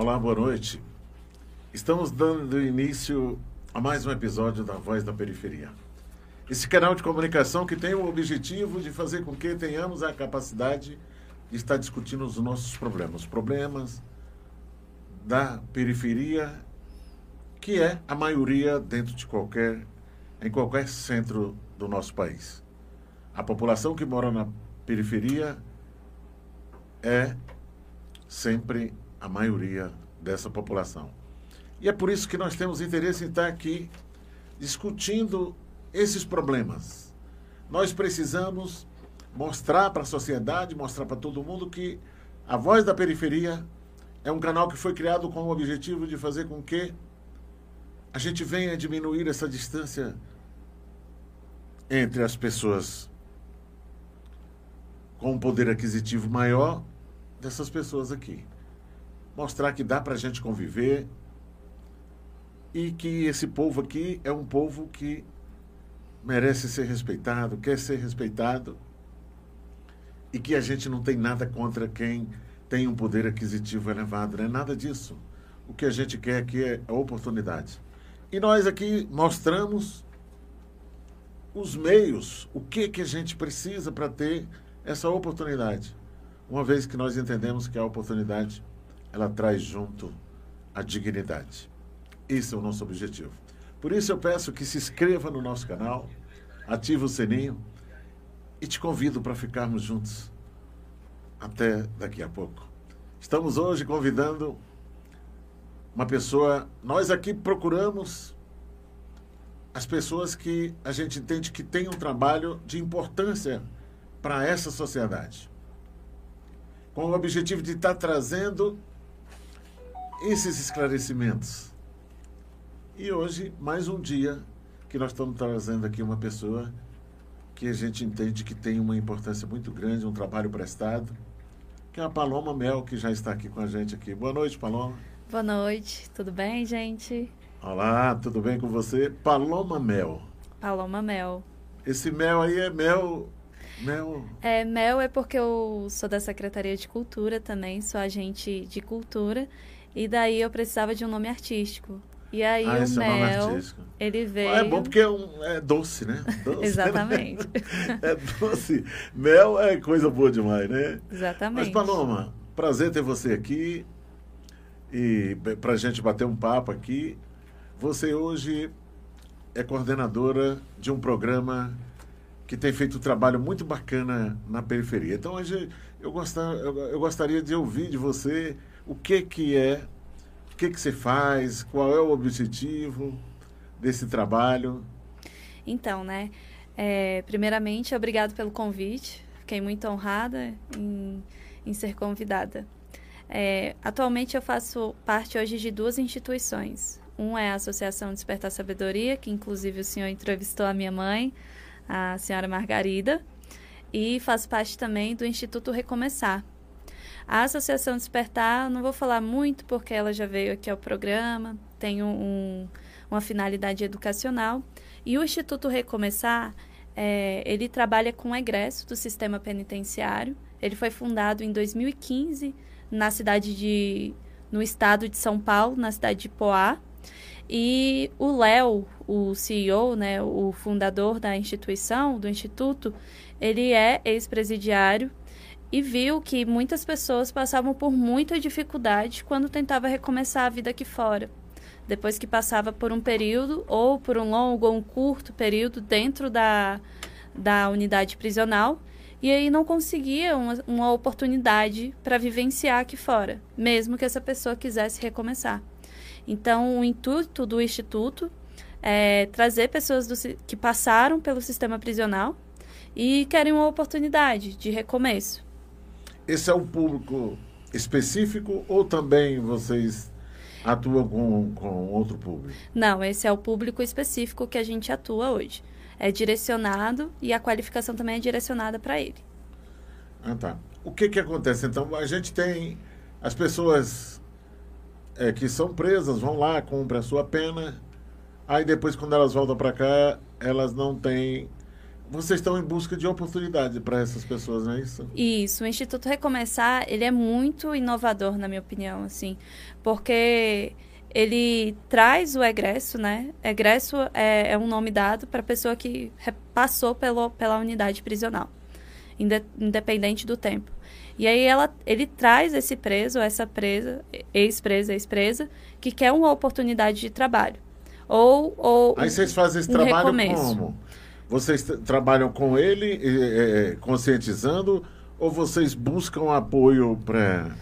Olá, boa noite. Estamos dando início a mais um episódio da Voz da Periferia. Esse canal de comunicação que tem o objetivo de fazer com que tenhamos a capacidade de estar discutindo os nossos problemas. Os problemas da periferia, que é a maioria dentro de em qualquer centro do nosso país. A população que mora na periferia é sempre a maioria dessa população. E é por isso que nós temos interesse em estar aqui discutindo esses problemas. Nós precisamos mostrar para a sociedade, mostrar para todo mundo que a Voz da Periferia é um canal que foi criado com o objetivo de fazer com que a gente venha diminuir essa distância entre as pessoas com um poder aquisitivo maior dessas pessoas aqui. Mostrar que dá para a gente conviver e que esse povo aqui é um povo que merece ser respeitado, quer ser respeitado, e que a gente não tem nada contra quem tem um poder aquisitivo elevado, não é nada disso. O que a gente quer aqui é a oportunidade. E nós aqui mostramos os meios, o que a gente precisa para ter essa oportunidade. Uma vez que nós entendemos que a oportunidade, ela traz junto a dignidade. Esse é o nosso objetivo. Por isso eu peço que se inscreva no nosso canal, ative o sininho e te convido para ficarmos juntos até daqui a pouco. Estamos hoje convidando uma pessoa. Nós aqui procuramos as pessoas que a gente entende que tem um trabalho de importância para essa sociedade, com o objetivo de estar trazendo esses esclarecimentos. E hoje, mais um dia que nós estamos trazendo aqui uma pessoa que a gente entende que tem uma importância muito grande, um trabalho prestado, que é a Paloma Mel, que já está aqui com a gente aqui. Boa noite, Paloma. Boa noite, tudo bem, gente? Olá, tudo bem com você? Paloma Mel. Paloma Mel. Esse mel aí é mel... É, mel é porque eu sou da Secretaria de Cultura também, sou agente de cultura, e daí eu precisava de um nome artístico. E aí o mel, ele veio... Ah, é bom porque é doce, né? Doce, exatamente. Né? É doce. Mel é coisa boa demais, né? Exatamente. Mas, Paloma, prazer ter você aqui. E pra gente bater um papo aqui, você hoje é coordenadora de um programa que tem feito um trabalho muito bacana na periferia. Então, hoje eu gostaria de ouvir de você o que é... O que você faz? Qual é o objetivo desse trabalho? Então, né? Primeiramente, obrigado pelo convite. Fiquei muito honrada em ser convidada. Atualmente, eu faço parte hoje de duas instituições. Uma é a Associação Despertar Sabedoria, que inclusive o senhor entrevistou a minha mãe, a senhora Margarida. E faço parte também do Instituto Recomeçar. A Associação Despertar, não vou falar muito porque ela já veio aqui ao programa, tem uma finalidade educacional. E o Instituto Recomeçar, ele trabalha com o egresso do sistema penitenciário. Ele foi fundado em 2015 no estado de São Paulo, na cidade de Poá. E o Léo, o CEO, né, o fundador da instituição, do Instituto, ele é ex-presidiário. E viu que muitas pessoas passavam por muita dificuldade quando tentava recomeçar a vida aqui fora. Depois que passava por um período, ou por um longo ou um curto período dentro da unidade prisional, e aí não conseguia uma oportunidade para vivenciar aqui fora, mesmo que essa pessoa quisesse recomeçar. Então, o intuito do Instituto é trazer pessoas que passaram pelo sistema prisional e querem uma oportunidade de recomeço. Esse é um público específico ou também vocês atuam com outro público? Não, esse é o público específico que a gente atua hoje. É direcionado e a qualificação também é direcionada para ele. Ah, tá. O que acontece? Então, a gente tem as pessoas que são presas, vão lá, cumprem a sua pena, aí depois, quando elas voltam para cá, elas não têm Vocês estão em busca de oportunidade para essas pessoas, não é isso? Isso. O Instituto Recomeçar, ele é muito inovador, na minha opinião, assim, porque ele traz o egresso, né? Egresso é um nome dado para a pessoa que passou pela unidade prisional, independente do tempo. E aí ele traz esse preso, essa presa, ex-presa, que quer uma oportunidade de trabalho. Ou aí vocês fazem esse trabalho como? Vocês trabalham com ele, conscientizando, ou vocês buscam apoio para...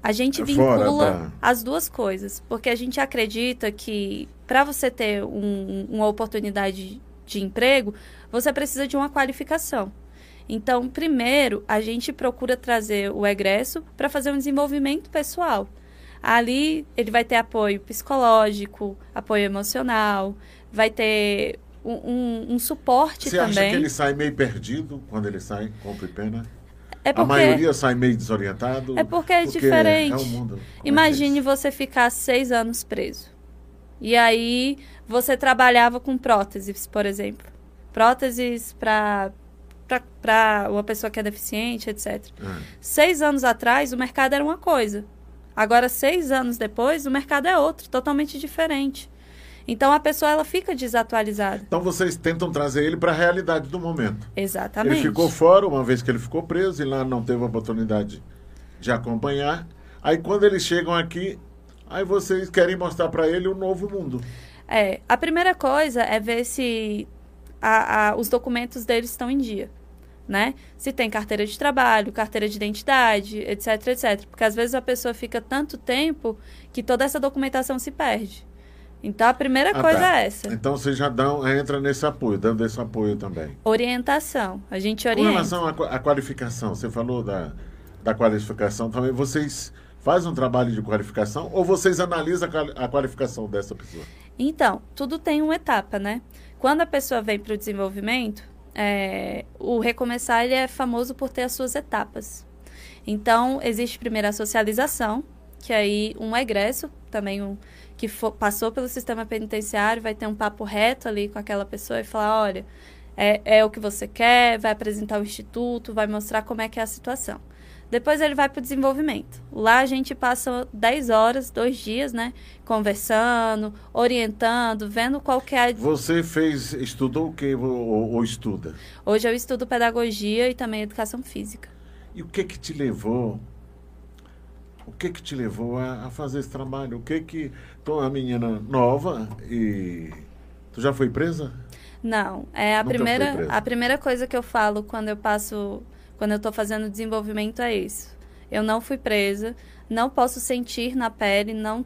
A gente vincula as duas coisas, porque a gente acredita que para você ter uma oportunidade de emprego, você precisa de uma qualificação. Então, primeiro, a gente procura trazer o egresso para fazer um desenvolvimento pessoal. Ali, ele vai ter apoio psicológico, apoio emocional, vai ter... um suporte também. Você acha que ele sai meio perdido quando ele sai, compra e pena? É porque... A maioria sai meio desorientado. É porque é diferente. É um mundo. Imagine você ficar 6 anos preso. E aí você trabalhava com próteses, por exemplo. Próteses para uma pessoa que é deficiente, etc. 6 anos atrás, o mercado era uma coisa. Agora, 6 anos depois, o mercado é outro, totalmente diferente. Então, a pessoa ela fica desatualizada. Então, vocês tentam trazer ele para a realidade do momento. Exatamente. Ele ficou fora, uma vez que ele ficou preso, e lá não teve a oportunidade de acompanhar. Aí, quando eles chegam aqui, aí vocês querem mostrar para ele um novo mundo. É, a primeira coisa é ver se os documentos deles estão em dia, né? Se tem carteira de trabalho, carteira de identidade, etc, etc. Porque, às vezes, a pessoa fica tanto tempo que toda essa documentação se perde. Então, a primeira coisa é essa. Então, você já entra nesse apoio, dando esse apoio também. Orientação. A gente orienta. Com relação à qualificação, você falou da qualificação também. Vocês fazem um trabalho de qualificação ou vocês analisam a qualificação dessa pessoa? Então, tudo tem uma etapa, né? Quando a pessoa vem para o desenvolvimento, o Recomeçar ele é famoso por ter as suas etapas. Então, existe primeiro a socialização, que aí um egresso, também que passou pelo sistema penitenciário, vai ter um papo reto ali com aquela pessoa e falar, olha, é o que você quer, vai apresentar o instituto, vai mostrar como é que é a situação. Depois ele vai para o desenvolvimento. Lá a gente passa 10 horas, 2 dias, né, conversando, orientando, vendo qual que é... Você estudou o que ou estuda? Hoje eu estudo pedagogia e também educação física. E o que te levou... O que que te levou a fazer esse trabalho? O que que... Então, a menina nova e... Tu já foi presa? Não. A primeira coisa que eu falo quando eu passo... Quando eu estou fazendo desenvolvimento é isso. Eu não fui presa, não posso sentir na pele, não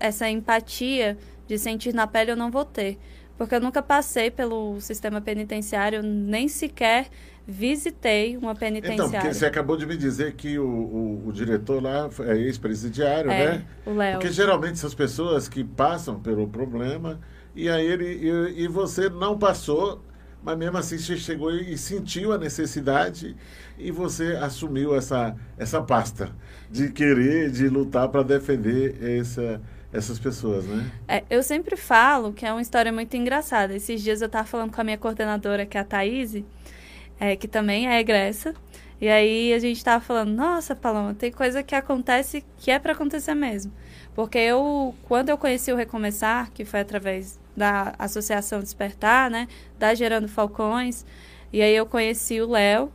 essa empatia de sentir na pele eu não vou ter. Porque eu nunca passei pelo sistema penitenciário, nem sequer... visitei uma penitenciária. Então, porque você acabou de me dizer que o diretor lá é ex-presidiário, né? O Léo. Porque geralmente essas pessoas que passam pelo problema, e aí e você não passou, mas mesmo assim você chegou e sentiu a necessidade e você assumiu essa pasta de querer, de lutar para defender essas pessoas, né? Eu sempre falo que é uma história muito engraçada. Esses dias eu estava falando com a minha coordenadora, que é a Thaís, que também é egressa. E aí a gente estava falando, nossa, Paloma, tem coisa que acontece que é para acontecer mesmo. Porque quando eu conheci o Recomeçar, que foi através da Associação Despertar, né, da Gerando Falcões, e aí eu conheci o Léo,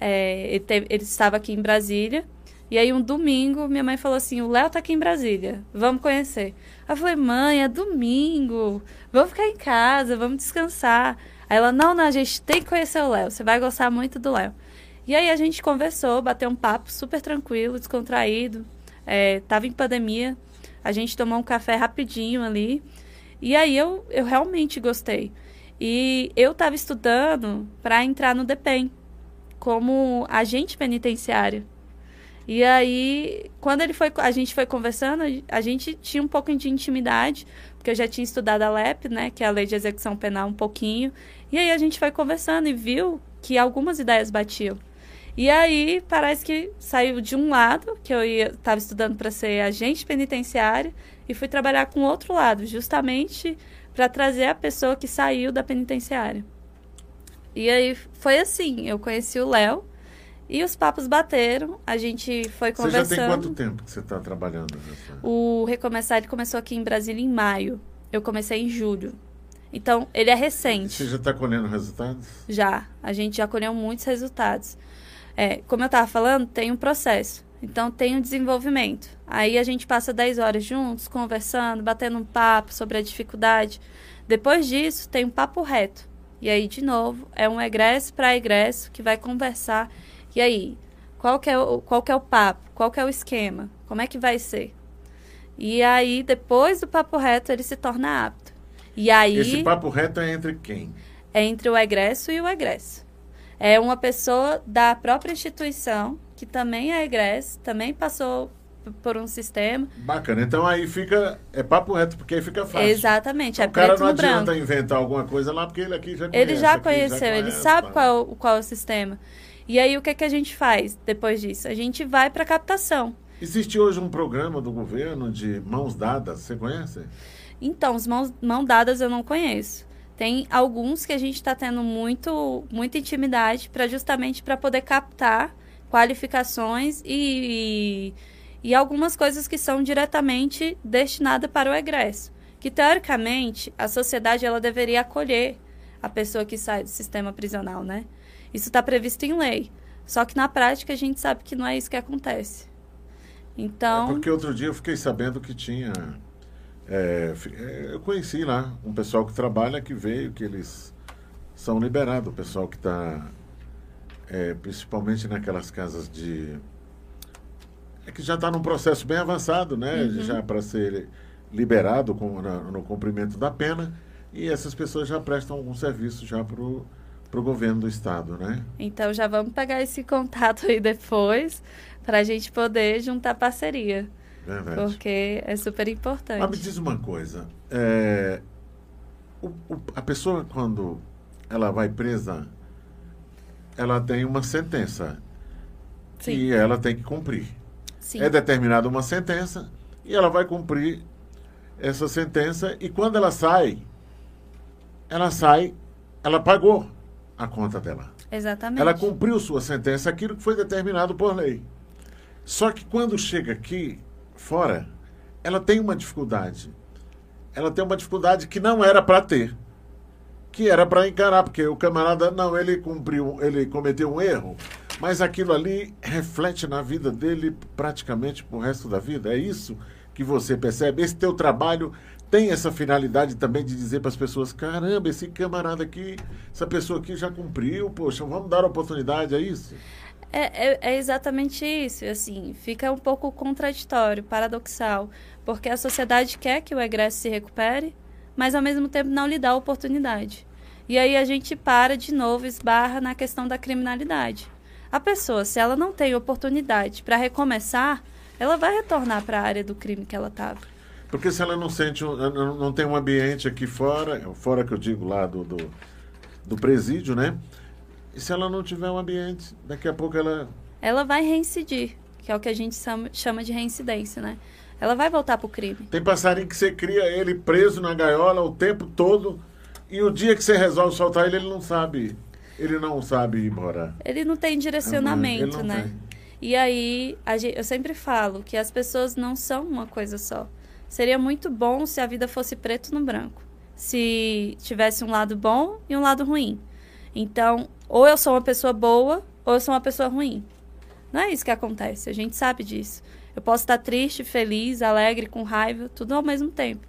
ele estava aqui em Brasília, e aí um domingo minha mãe falou assim, o Léo está aqui em Brasília, vamos conhecer. Eu falei, mãe, é domingo, vamos ficar em casa, vamos descansar. Aí ela, não, a gente tem que conhecer o Léo, você vai gostar muito do Léo. E aí a gente conversou, bateu um papo super tranquilo, descontraído, tava em pandemia, a gente tomou um café rapidinho ali, e aí eu realmente gostei. E eu tava estudando para entrar no DEPEN, como agente penitenciário. E aí, quando a gente foi conversando, a gente tinha um pouco de intimidade, porque eu já tinha estudado a LEP, né, que é a Lei de Execução Penal, um pouquinho. E aí a gente foi conversando e viu que algumas ideias batiam. E aí parece que saiu de um lado, que eu estava estudando para ser agente penitenciário, e fui trabalhar com o outro lado, justamente para trazer a pessoa que saiu da penitenciária. E aí foi assim, eu conheci o Léo e os papos bateram, a gente foi conversando. Você já tem quanto tempo que você está trabalhando nessa? O Recomeçar, ele começou aqui em Brasília em maio, eu comecei em julho. Então, ele é recente. Você já está colhendo resultados? Já, a gente já colheu muitos resultados. É, como eu estava falando, tem um processo, então tem um desenvolvimento. Aí a gente passa 10 horas juntos, conversando, batendo um papo sobre a dificuldade. Depois disso, tem um papo reto. E aí, de novo, é um egresso para egresso que vai conversar. E aí, qual que é o papo? Qual que é o esquema? Como é que vai ser? E aí, depois do papo reto, ele se torna apto. E aí, esse papo reto é entre quem? É entre o egresso e o egresso. É uma pessoa da própria instituição, que também é egresso, também passou por um sistema. Bacana. Então, aí fica... É papo reto, porque aí fica fácil. Exatamente. Então, é preto no branco. O cara não adianta inventar alguma coisa lá, porque ele aqui já conhece. Ele já conheceu, ele sabe qual é o sistema. E aí, o que é que a gente faz depois disso? A gente vai para a captação. Existe hoje um programa do governo de mãos dadas, você conhece? Então, os mãos dadas eu não conheço. Tem alguns que a gente está tendo muita intimidade para justamente para poder captar qualificações e algumas coisas que são diretamente destinadas para o egresso. Que, teoricamente, a sociedade ela deveria acolher a pessoa que sai do sistema prisional, né? Isso está previsto em lei. Só que, na prática, a gente sabe que não é isso que acontece. Então... É porque outro dia eu fiquei sabendo que tinha... eu conheci lá um pessoal que trabalha, que veio, que eles são liberados, o pessoal que está principalmente naquelas casas de... que já está num processo bem avançado, né? Uhum. Já para ser liberado no cumprimento da pena, e essas pessoas já prestam algum serviço já para o governo do estado, né? Então já vamos pegar esse contato aí depois, para a gente poder juntar parceria. Verdade. Porque é super importante. Mas me diz uma coisa, a pessoa, quando ela vai presa, ela tem uma sentença. Sim. E ela tem que cumprir. Sim. É determinada uma sentença e ela vai cumprir essa sentença, e quando ela sai, ela pagou a conta dela. Exatamente. Ela cumpriu sua sentença, aquilo que foi determinado por lei. Só que quando chega aqui fora, ela tem uma dificuldade. Ela tem uma dificuldade que não era para ter, que era para encarar, porque o camarada, não, ele cometeu um erro, mas aquilo ali reflete na vida dele praticamente pro resto da vida. É isso que você percebe? Esse teu trabalho tem essa finalidade também de dizer para as pessoas, caramba, esse camarada aqui, essa pessoa aqui já cumpriu, poxa, vamos dar a oportunidade, é isso? É exatamente isso, assim, fica um pouco contraditório, paradoxal, porque a sociedade quer que o egresso se recupere, mas ao mesmo tempo não lhe dá a oportunidade. E aí a gente para de novo, esbarra na questão da criminalidade. A pessoa, se ela não tem oportunidade para recomeçar, ela vai retornar para a área do crime que ela estava. Porque se ela não tem um ambiente aqui fora que eu digo lá do presídio, né? E se ela não tiver um ambiente, daqui a pouco ela... Ela vai reincidir, que é o que a gente chama de reincidência, né? Ela vai voltar pro crime. Tem passarinho que você cria ele preso na gaiola o tempo todo, e o dia que você resolve soltar ele, ele não sabe ir embora. Ele não tem direcionamento, né? E aí, eu sempre falo que as pessoas não são uma coisa só. Seria muito bom se a vida fosse preto no branco. Se tivesse um lado bom e um lado ruim. Então, ou eu sou uma pessoa boa, ou eu sou uma pessoa ruim. Não é isso que acontece, a gente sabe disso. Eu posso estar triste, feliz, alegre, com raiva, tudo ao mesmo tempo.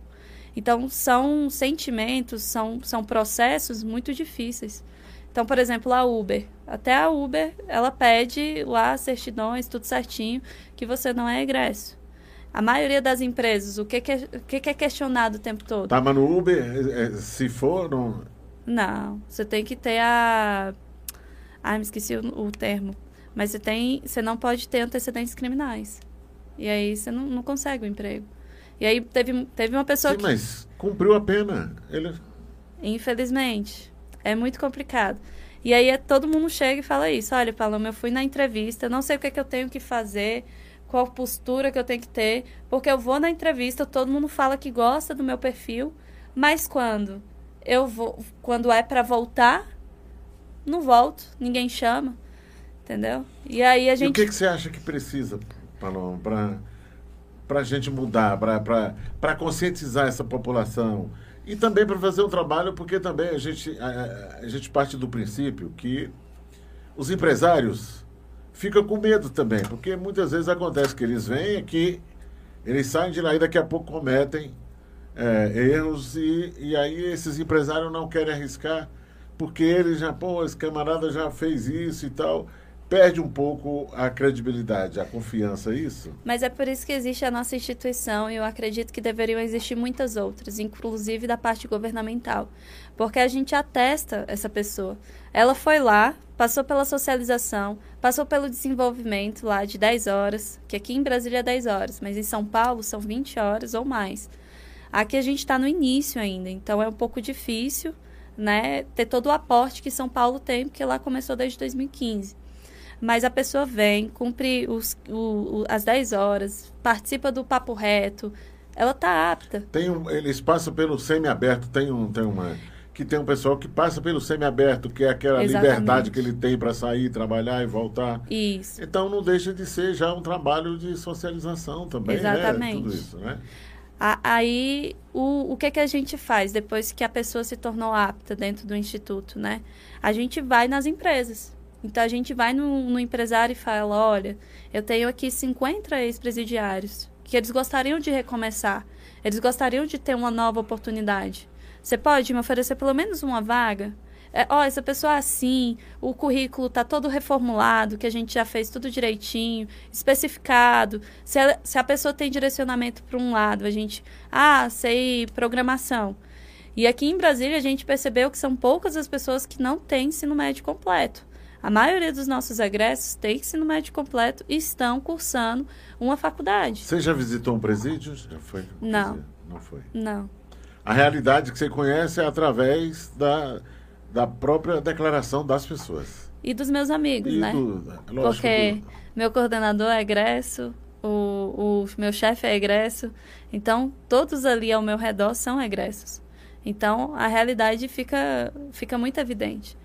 Então, são sentimentos, são processos muito difíceis. Então, por exemplo, a Uber. Até a Uber, ela pede lá certidões, tudo certinho, que você não é egresso. A maioria das empresas, o que é questionado o tempo todo? Tá, mas no Uber, se for... Não, você tem que ter a... Ai, me esqueci o termo. Mas você não pode ter antecedentes criminais. E aí você não consegue o emprego. E aí teve uma pessoa que... Sim, mas cumpriu a pena. Infelizmente. É muito complicado. E aí todo mundo chega e fala isso. Olha, Paloma, eu fui na entrevista, não sei o que é que eu tenho que fazer, qual postura que eu tenho que ter, porque eu vou na entrevista, todo mundo fala que gosta do meu perfil, mas quando é para voltar... não volto, ninguém chama, entendeu? E aí a gente... E o que você acha que precisa, Paloma, para a gente mudar, para conscientizar essa população e também para fazer um trabalho, porque também a gente parte do princípio que os empresários ficam com medo também, porque muitas vezes acontece que eles vêm aqui, eles saem de lá e daqui a pouco cometem erros e aí esses empresários não querem arriscar porque ele já, pô, esse camarada já fez isso e tal... Perde um pouco a credibilidade, a confiança, é isso? Mas é por isso que existe a nossa instituição e eu acredito que deveriam existir muitas outras, inclusive da parte governamental, porque a gente atesta essa pessoa. Ela foi lá, passou pela socialização, passou pelo desenvolvimento lá de 10 horas, que aqui em Brasília é 10 horas, mas em São Paulo são 20 horas ou mais. Aqui a gente está no início ainda, então é um pouco difícil, né, ter todo o aporte que São Paulo tem, porque lá começou desde 2015. Mas a pessoa vem, cumpre as 10 horas, participa do papo reto, ela está apta. Eles passam pelo semiaberto, tem um pessoal que passa pelo semiaberto, que é aquela Exatamente. Liberdade que ele tem para sair, trabalhar e voltar. Isso. Então não deixa de ser já um trabalho de socialização também, Exatamente. Né? Tudo isso, né? Aí, o que a gente faz depois que a pessoa se tornou apta dentro do instituto, né? A gente vai nas empresas. Então, a gente vai no empresário e fala, olha, eu tenho aqui 50 ex-presidiários, que eles gostariam de recomeçar, eles gostariam de ter uma nova oportunidade. Você pode me oferecer pelo menos uma vaga? Essa pessoa é assim, o currículo está todo reformulado, que a gente já fez tudo direitinho, especificado. Se a pessoa tem direcionamento para um lado, a gente, sei programação. E aqui em Brasília, a gente percebeu que são poucas as pessoas que não têm ensino médio completo. A maioria dos nossos egressos tem ensino médio completo e estão cursando uma faculdade. Você já visitou um presídio? Já foi? Não. Não foi? Não. A realidade que você conhece é através da própria declaração das pessoas. E dos meus amigos, né? Porque meu coordenador é egresso, o meu chefe é egresso, então todos ali ao meu redor são egressos. Então a realidade fica muito evidente.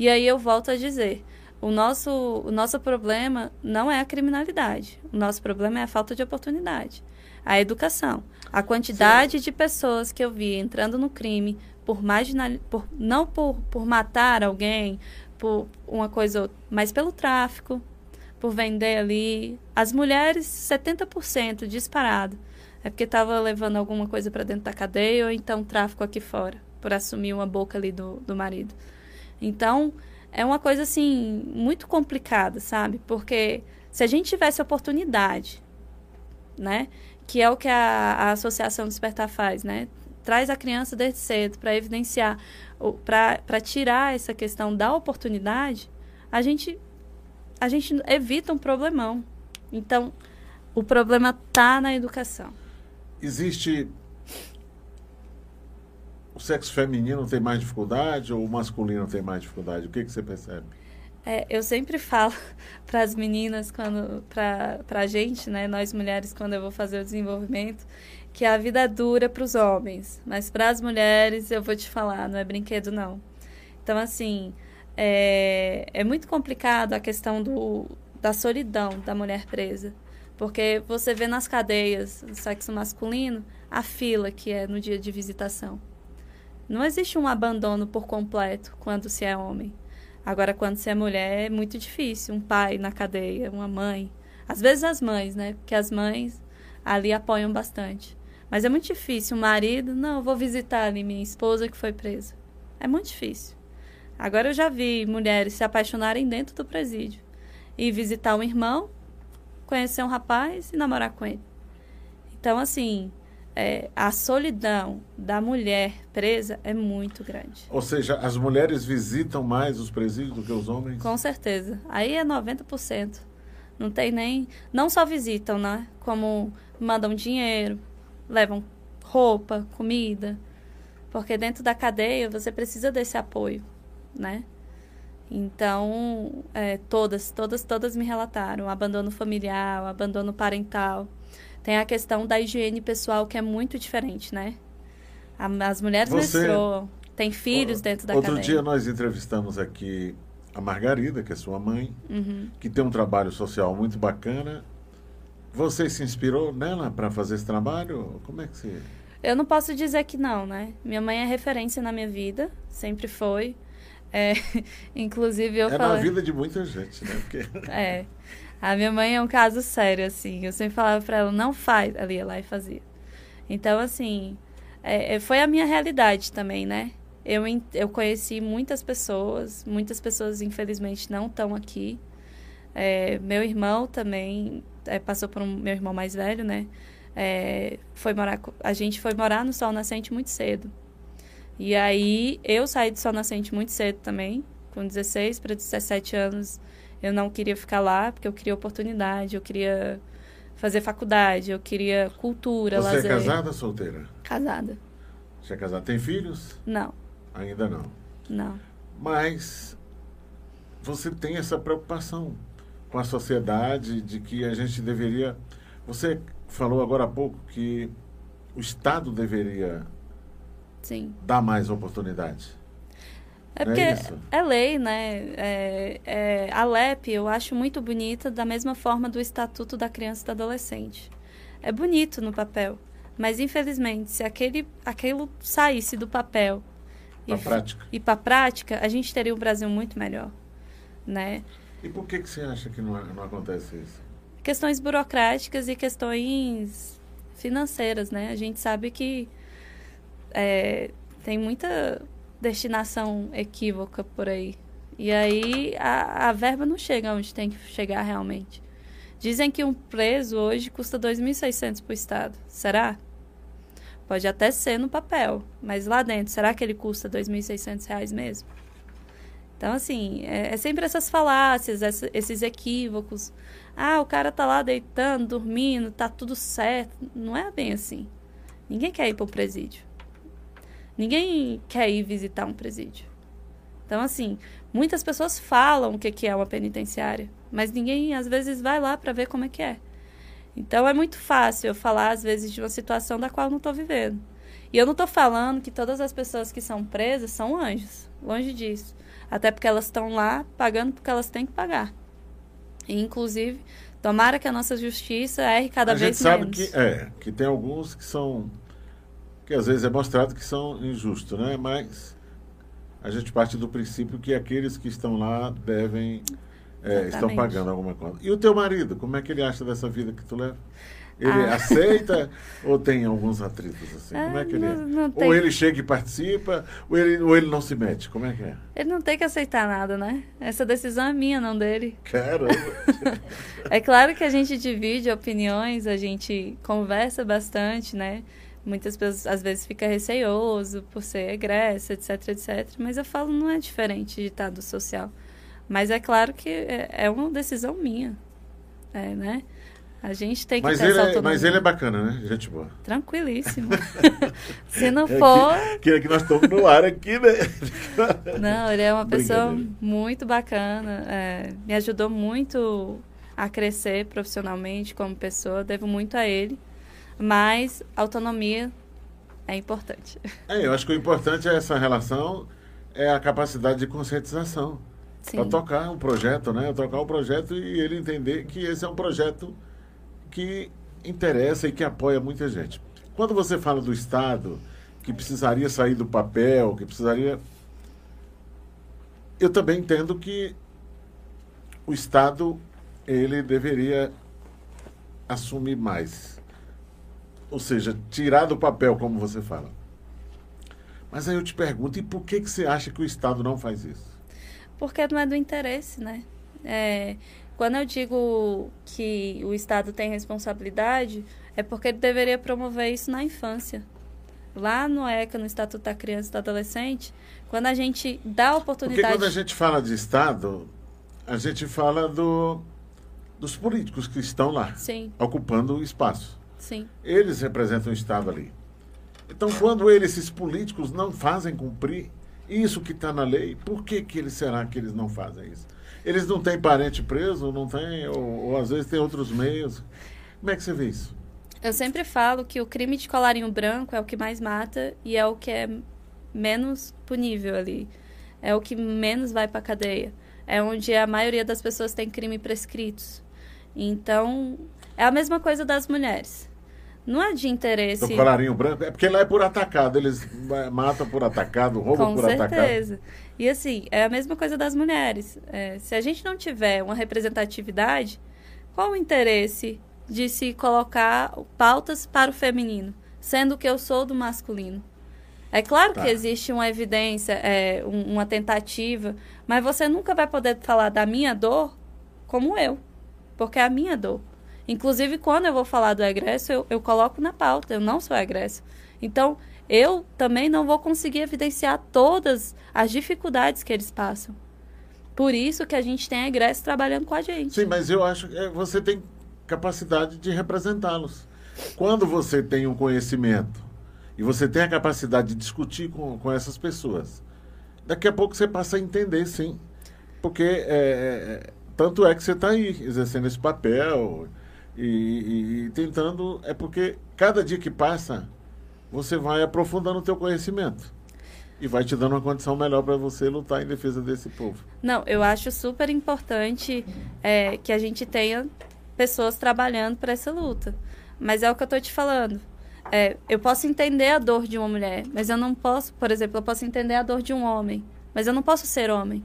E aí eu volto a dizer, o nosso problema não é a criminalidade, o nosso problema é a falta de oportunidade, a educação. A quantidade Sim. de pessoas que eu vi entrando no crime, não por matar alguém, por uma coisa ou outra, mas pelo tráfico, por vender ali. As mulheres, 70% disparado, é porque estava levando alguma coisa para dentro da cadeia ou então tráfico aqui fora, por assumir uma boca ali do marido. Então, é uma coisa, assim, muito complicada, sabe? Porque se a gente tivesse oportunidade, né? Que é o que a Associação Despertar faz, né? Traz a criança desde cedo para evidenciar, para tirar essa questão da oportunidade, a gente evita um problemão. Então, o problema está na educação. Existe... O sexo feminino tem mais dificuldade ou o masculino tem mais dificuldade? O que você percebe? Eu sempre falo para as meninas, para a gente, né, nós mulheres, quando eu vou fazer o desenvolvimento, que a vida é dura para os homens, mas para as mulheres, eu vou te falar, não é brinquedo, não. Então, assim, é muito complicado a questão da solidão da mulher presa, porque você vê nas cadeias do sexo masculino a fila que é no dia de visitação. Não existe um abandono por completo quando se é homem. Agora, quando se é mulher, é muito difícil. Um pai na cadeia, uma mãe. Às vezes as mães, né? Porque as mães ali apoiam bastante. Mas é muito difícil. O marido, não, eu vou visitar ali minha esposa que foi presa. É muito difícil. Agora eu já vi mulheres se apaixonarem dentro do presídio. E visitar um irmão, conhecer um rapaz e namorar com ele. Então, assim... a solidão da mulher presa é muito grande. Ou seja, as mulheres visitam mais os presídios do que os homens? Com certeza. Aí é 90%. Não tem nem... Não só visitam, né? Como mandam dinheiro, levam roupa, comida. Porque dentro da cadeia você precisa desse apoio, né? Então, todas me relataram. O abandono familiar, o abandono parental... Tem a questão da higiene pessoal, que é muito diferente, né? As mulheres menstruam, têm filhos dentro da cadeia. Outro dia nós entrevistamos aqui a Margarida, que é sua mãe, que tem um trabalho social muito bacana. Você se inspirou nela para fazer esse trabalho? Como é que você... Eu não posso dizer que não, né? Minha mãe é referência na minha vida, sempre foi. É, inclusive eu falei... É na vida de muita gente, né? Porque... É. A minha mãe é um caso sério, assim. Eu sempre falava para ela, não faz. Ela ia lá e fazia. Então, assim, foi a minha realidade também, né? Eu conheci muitas pessoas infelizmente não estão aqui. Meu irmão também passou por meu irmão mais velho, né? A gente foi morar no Sol Nascente muito cedo. E aí eu saí do Sol Nascente muito cedo também, com 16 para 17 anos. Eu não queria ficar lá, porque eu queria oportunidade, eu queria fazer faculdade, eu queria cultura, lazer. Você é casada ou solteira? Casada. Você é casada? Tem filhos? Não. Ainda não? Não. Mas você tem essa preocupação com a sociedade de que a gente deveria... Você falou agora há pouco que o Estado deveria... Sim. Dar mais oportunidade. É porque é lei, né? A LEP eu acho muito bonita, da mesma forma do Estatuto da Criança e do Adolescente. É bonito no papel, mas infelizmente, se aquilo saísse do papel e para a prática, a gente teria um Brasil muito melhor, né? E por que você acha que não acontece isso? Questões burocráticas e questões financeiras, né? A gente sabe que tem muita destinação equívoca por aí. E aí a verba não chega onde tem que chegar realmente. Dizem que um preso hoje custa R$ 2.600 para o Estado. Será? Pode até ser no papel, mas lá dentro, será que ele custa R$ 2.600 mesmo? Então, assim, sempre essas falácias, esses equívocos. Ah, o cara tá lá deitando, dormindo, tá tudo certo. Não é bem assim. Ninguém quer ir para o presídio. Ninguém quer ir visitar um presídio. Então, assim, muitas pessoas falam o que é uma penitenciária, mas ninguém, às vezes, vai lá para ver como é que é. Então, é muito fácil eu falar, às vezes, de uma situação da qual eu não estou vivendo. E eu não estou falando que todas as pessoas que são presas são anjos, longe disso. Até porque elas estão lá pagando porque elas têm que pagar. E, inclusive, tomara que a nossa justiça erre cada vez menos. A gente sabe que tem alguns que são... que às vezes é mostrado que são injustos, né? Mas a gente parte do princípio que aqueles que estão lá devem... estão pagando alguma coisa. E o teu marido, como é que ele acha dessa vida que tu leva? Ele aceita ou tem alguns atritos assim? Como é que ele não tem... Ou ele chega e participa, ou ele não se mete? Como é que é? Ele não tem que aceitar nada, né? Essa decisão é minha, não dele. Caramba! É claro que a gente divide opiniões, a gente conversa bastante, né? Muitas pessoas, às vezes, ficam receioso por ser egressa, etc, etc. Mas eu falo, não é diferente de estado social. Mas é claro que é uma decisão minha, né? A gente tem que ter essa autonomia. Mas ele é bacana, né? Gente boa. Tranquilíssimo. Se não for... Que nós estamos no ar aqui, né? Não, ele é uma pessoa muito bacana. Me ajudou muito a crescer profissionalmente como pessoa. Devo muito a ele. Mas autonomia é importante. Eu acho que o importante é essa relação, a capacidade de conscientização. Para tocar um projeto, né? Tocar um projeto e ele entender que esse é um projeto que interessa e que apoia muita gente. Quando você fala do Estado, que precisaria sair do papel, que precisaria... Eu também entendo que o Estado, ele deveria assumir mais. Ou seja, tirar do papel, como você fala. Mas aí eu te pergunto, e por que você acha que o Estado não faz isso? Porque não é do interesse, né? Quando eu digo que o Estado tem responsabilidade, é porque ele deveria promover isso na infância. Lá no ECA, no Estatuto da Criança e do Adolescente, quando a gente dá a oportunidade... Porque quando a gente fala de Estado, a gente fala dos políticos que estão lá, ocupando o espaço. Eles representam o Estado ali. Então, quando esses políticos não fazem cumprir isso que está na lei, por que eles, será que eles não fazem isso? Eles não têm parente preso, não têm, ou às vezes tem outros meios. Como é que você vê isso? Eu sempre falo que o crime de colarinho branco é o que mais mata e é o que é menos punível ali. É o que menos vai para a cadeia. é onde a maioria das pessoas tem crime prescritos. Então, é a mesma coisa das mulheres. Não é de interesse... O colarinho branco, é porque lá é por atacado, eles matam por atacado, roubam por atacado. Com certeza. E assim, é a mesma coisa das mulheres. É, se a gente não tiver uma representatividade, qual o interesse de se colocar pautas para o feminino, sendo que eu sou do masculino? É claro que existe uma evidência, uma tentativa, mas você nunca vai poder falar da minha dor como eu, porque é a minha dor. Inclusive, quando eu vou falar do egresso, eu coloco na pauta, eu não sou egresso. Então, eu também não vou conseguir evidenciar todas as dificuldades que eles passam. Por isso que a gente tem egresso trabalhando com a gente. Sim, mas eu acho que você tem capacidade de representá-los. Quando você tem um conhecimento e você tem a capacidade de discutir com essas pessoas, daqui a pouco você passa a entender, sim. Porque tanto é que você está aí exercendo esse papel... E tentando, é porque cada dia que passa, você vai aprofundando o teu conhecimento. E vai te dando uma condição melhor para você lutar em defesa desse povo. Não, eu acho super importante que a gente tenha pessoas trabalhando para essa luta. Mas é o que eu estou te falando. Eu posso entender a dor de uma mulher, mas eu não posso, por exemplo, eu posso entender a dor de um homem, mas eu não posso ser homem.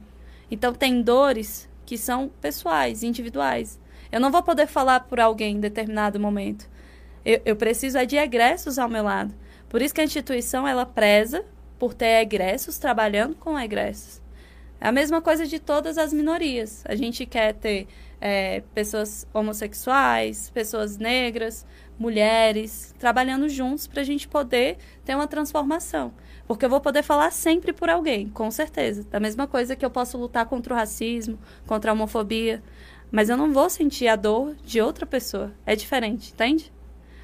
Então, tem dores que são pessoais, individuais. Eu não vou poder falar por alguém em determinado momento. Eu preciso de egressos ao meu lado. Por isso que a instituição, ela preza por ter egressos trabalhando com egressos. É a mesma coisa de todas as minorias. A gente quer ter pessoas homossexuais, pessoas negras, mulheres, trabalhando juntos para a gente poder ter uma transformação. Porque eu vou poder falar sempre por alguém, com certeza. Da mesma coisa que eu posso lutar contra o racismo, contra a homofobia. Mas eu não vou sentir a dor de outra pessoa. É diferente, entende?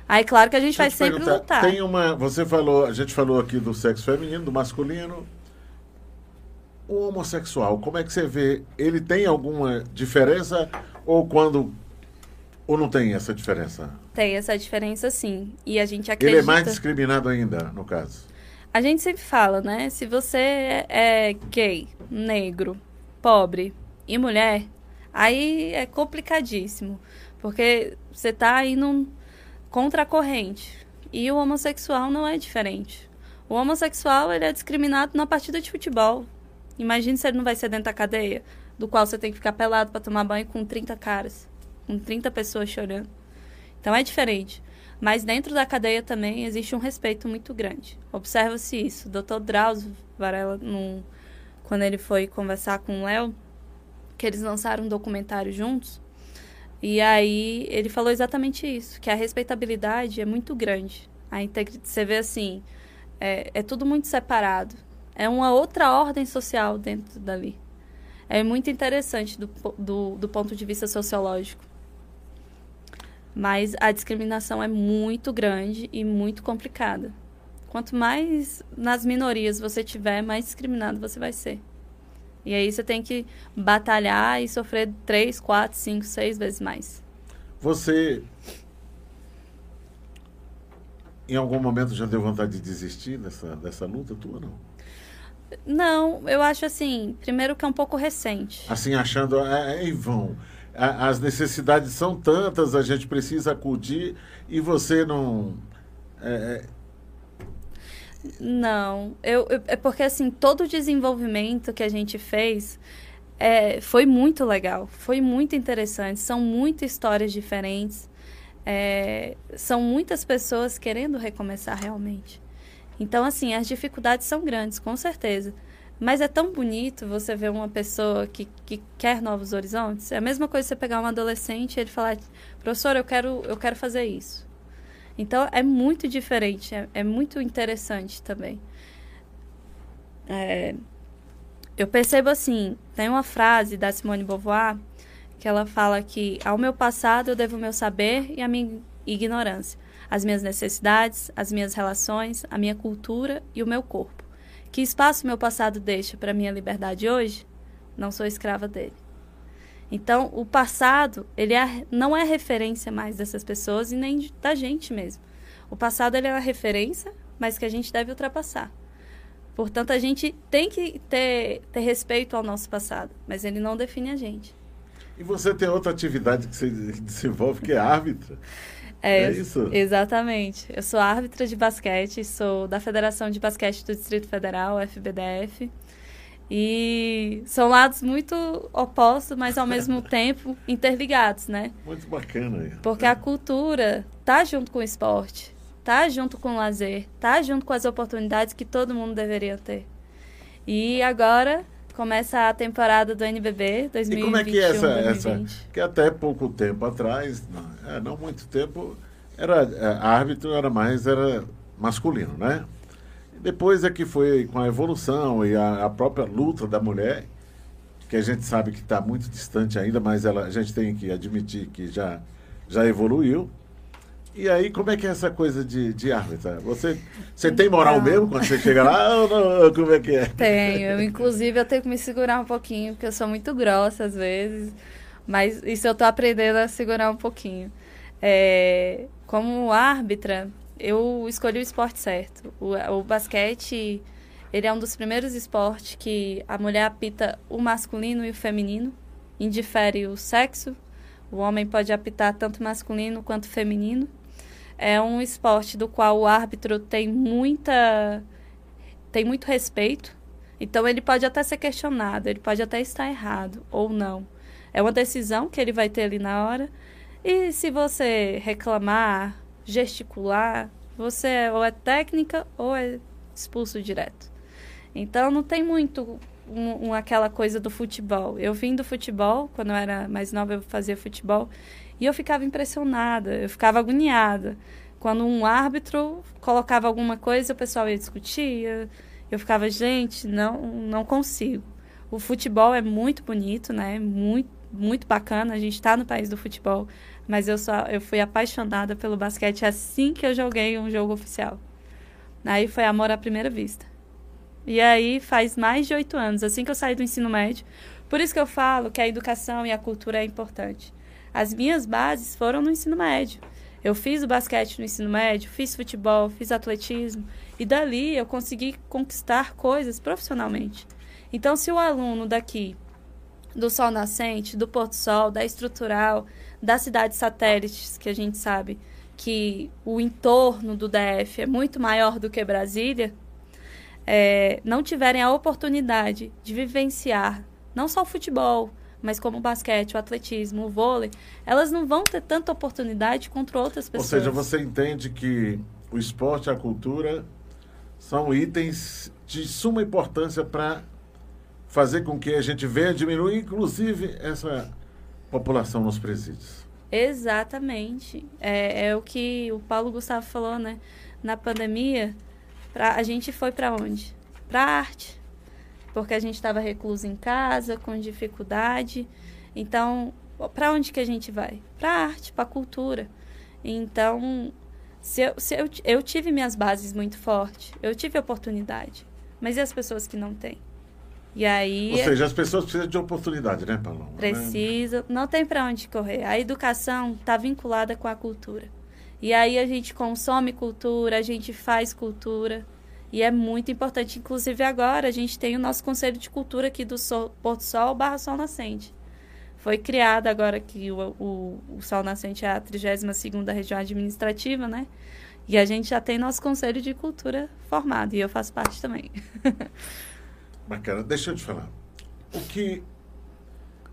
Aí, claro que a gente vai sempre lutar. Tem uma... Você falou... A gente falou aqui do sexo feminino, do masculino. O homossexual, como é que você vê? Ele tem alguma diferença? Ou não tem essa diferença? Tem essa diferença, sim. E a gente acredita... Ele é mais discriminado ainda, no caso. A gente sempre fala, né? Se você é gay, negro, pobre e mulher... Aí é complicadíssimo, porque você está indo contra a corrente. E o homossexual não é diferente. O homossexual, ele é discriminado na partida de futebol. Imagina se ele não vai ser dentro da cadeia, do qual você tem que ficar pelado para tomar banho com 30 caras, com 30 pessoas chorando. Então é diferente. Mas dentro da cadeia também existe um respeito muito grande. Observa-se isso. O doutor Drauzio Varela, quando ele foi conversar com o Léo, que eles lançaram um documentário juntos, e aí ele falou exatamente isso, que a respeitabilidade é muito grande. A integridade, você vê assim, é tudo muito separado. É uma outra ordem social dentro dali. É muito interessante do ponto de vista sociológico. Mas a discriminação é muito grande e muito complicada. Quanto mais nas minorias você tiver, mais discriminado você vai ser. E aí você tem que batalhar e sofrer 3, 4, 5, 6 vezes mais. Você, em algum momento, já deu vontade de desistir dessa luta tua, não? Não, eu acho assim, primeiro que é um pouco recente. Assim, achando, em vão, as necessidades são tantas, a gente precisa acudir e você não... Não, é porque assim, todo o desenvolvimento que a gente fez foi muito legal, foi muito interessante, são muitas histórias diferentes, são muitas pessoas querendo recomeçar realmente. Então assim, as dificuldades são grandes, com certeza, mas é tão bonito você ver uma pessoa que quer novos horizontes. É a mesma coisa você pegar um adolescente e ele falar, professor, eu quero fazer isso. Então, é muito diferente, é muito interessante também. Eu percebo assim, tem uma frase da Simone Beauvoir, que ela fala que ao meu passado eu devo o meu saber e a minha ignorância, as minhas necessidades, as minhas relações, a minha cultura e o meu corpo. Que espaço meu passado deixa para a minha liberdade hoje? Não sou escrava dele. Então, o passado, ele não é referência mais dessas pessoas e nem da gente mesmo. O passado, ele é uma referência, mas que a gente deve ultrapassar. Portanto, a gente tem que ter respeito ao nosso passado, mas ele não define a gente. E você tem outra atividade que você desenvolve, que é árbitra. É isso? Exatamente. Eu sou árbitra de basquete, sou da Federação de Basquete do Distrito Federal, FBDF. E são lados muito opostos, mas ao mesmo tempo interligados, né? Muito bacana. Aí. Porque a cultura tá junto com o esporte, tá junto com o lazer, tá junto com as oportunidades que todo mundo deveria ter. E agora começa a temporada do NBB 2021. E como é que é essa? Que até pouco tempo atrás, não muito tempo, árbitro era mais masculino, né? Depois é que foi com a evolução e a própria luta da mulher, que a gente sabe que está muito distante ainda, mas a gente tem que admitir que já evoluiu. E aí, como é que é essa coisa de árbitra? Você tem moral mesmo quando você chega lá? Ou não? Como é que é? Tenho. Inclusive, eu tenho que me segurar um pouquinho, porque eu sou muito grossa às vezes. Mas isso eu estou aprendendo a segurar um pouquinho. Como árbitra, eu escolhi o esporte certo. O basquete, ele é um dos primeiros esportes que a mulher apita o masculino e o feminino, indifere o sexo. O homem pode apitar tanto masculino quanto feminino. É um esporte do qual o árbitro tem muito respeito. Então, ele pode até ser questionado, ele pode até estar errado ou não. É uma decisão que ele vai ter ali na hora. E se você reclamar, gesticular, você ou é técnica ou é expulso direto. Então, não tem muito aquela coisa do futebol. Eu vim do futebol, quando eu era mais nova, eu fazia futebol. E eu ficava impressionada, eu ficava agoniada. Quando um árbitro colocava alguma coisa, o pessoal ia discutir. Eu ficava, gente, não consigo. O futebol é muito bonito, né? Muito, muito bacana. A gente está no país do futebol. Mas eu fui apaixonada pelo basquete assim que eu joguei um jogo oficial. Aí foi amor à primeira vista. E aí faz mais de 8 anos, assim que eu saí do ensino médio. Por isso que eu falo que a educação e a cultura é importante. As minhas bases foram no ensino médio. Eu fiz o basquete no ensino médio, fiz futebol, fiz atletismo. E dali eu consegui conquistar coisas profissionalmente. Então, se o aluno daqui, do Sol Nascente, do Pôr do Sol, da Estrutural, das cidades satélites, que a gente sabe que o entorno do DF é muito maior do que Brasília, não tiverem a oportunidade de vivenciar não só o futebol, mas como o basquete, o atletismo, o vôlei, elas não vão ter tanta oportunidade contra outras pessoas. Ou seja, você entende que o esporte e a cultura são itens de suma importância para fazer com que a gente venha diminuir, inclusive, essa população nos presídios. Exatamente. É o que o Paulo Gustavo falou, né? Na pandemia, a gente foi para onde? Para a arte. Porque a gente estava recluso em casa, com dificuldade. Então, para onde que a gente vai? Para a arte, para a cultura. Então, eu tive minhas bases muito fortes, eu tive oportunidade. Mas e as pessoas que não têm? E aí, ou seja, as pessoas precisam de oportunidade, né, Paloma? Precisam, não tem para onde correr. A educação está vinculada com a cultura. E aí a gente consome cultura, a gente faz cultura. E é muito importante, inclusive agora, a gente tem o nosso Conselho de Cultura aqui do Pôr do Sol / Sol Nascente. Foi criado agora que o Sol Nascente é a 32ª região administrativa, né? E a gente já tem nosso Conselho de Cultura formado, e eu faço parte também. Bacana, deixa eu te falar. O que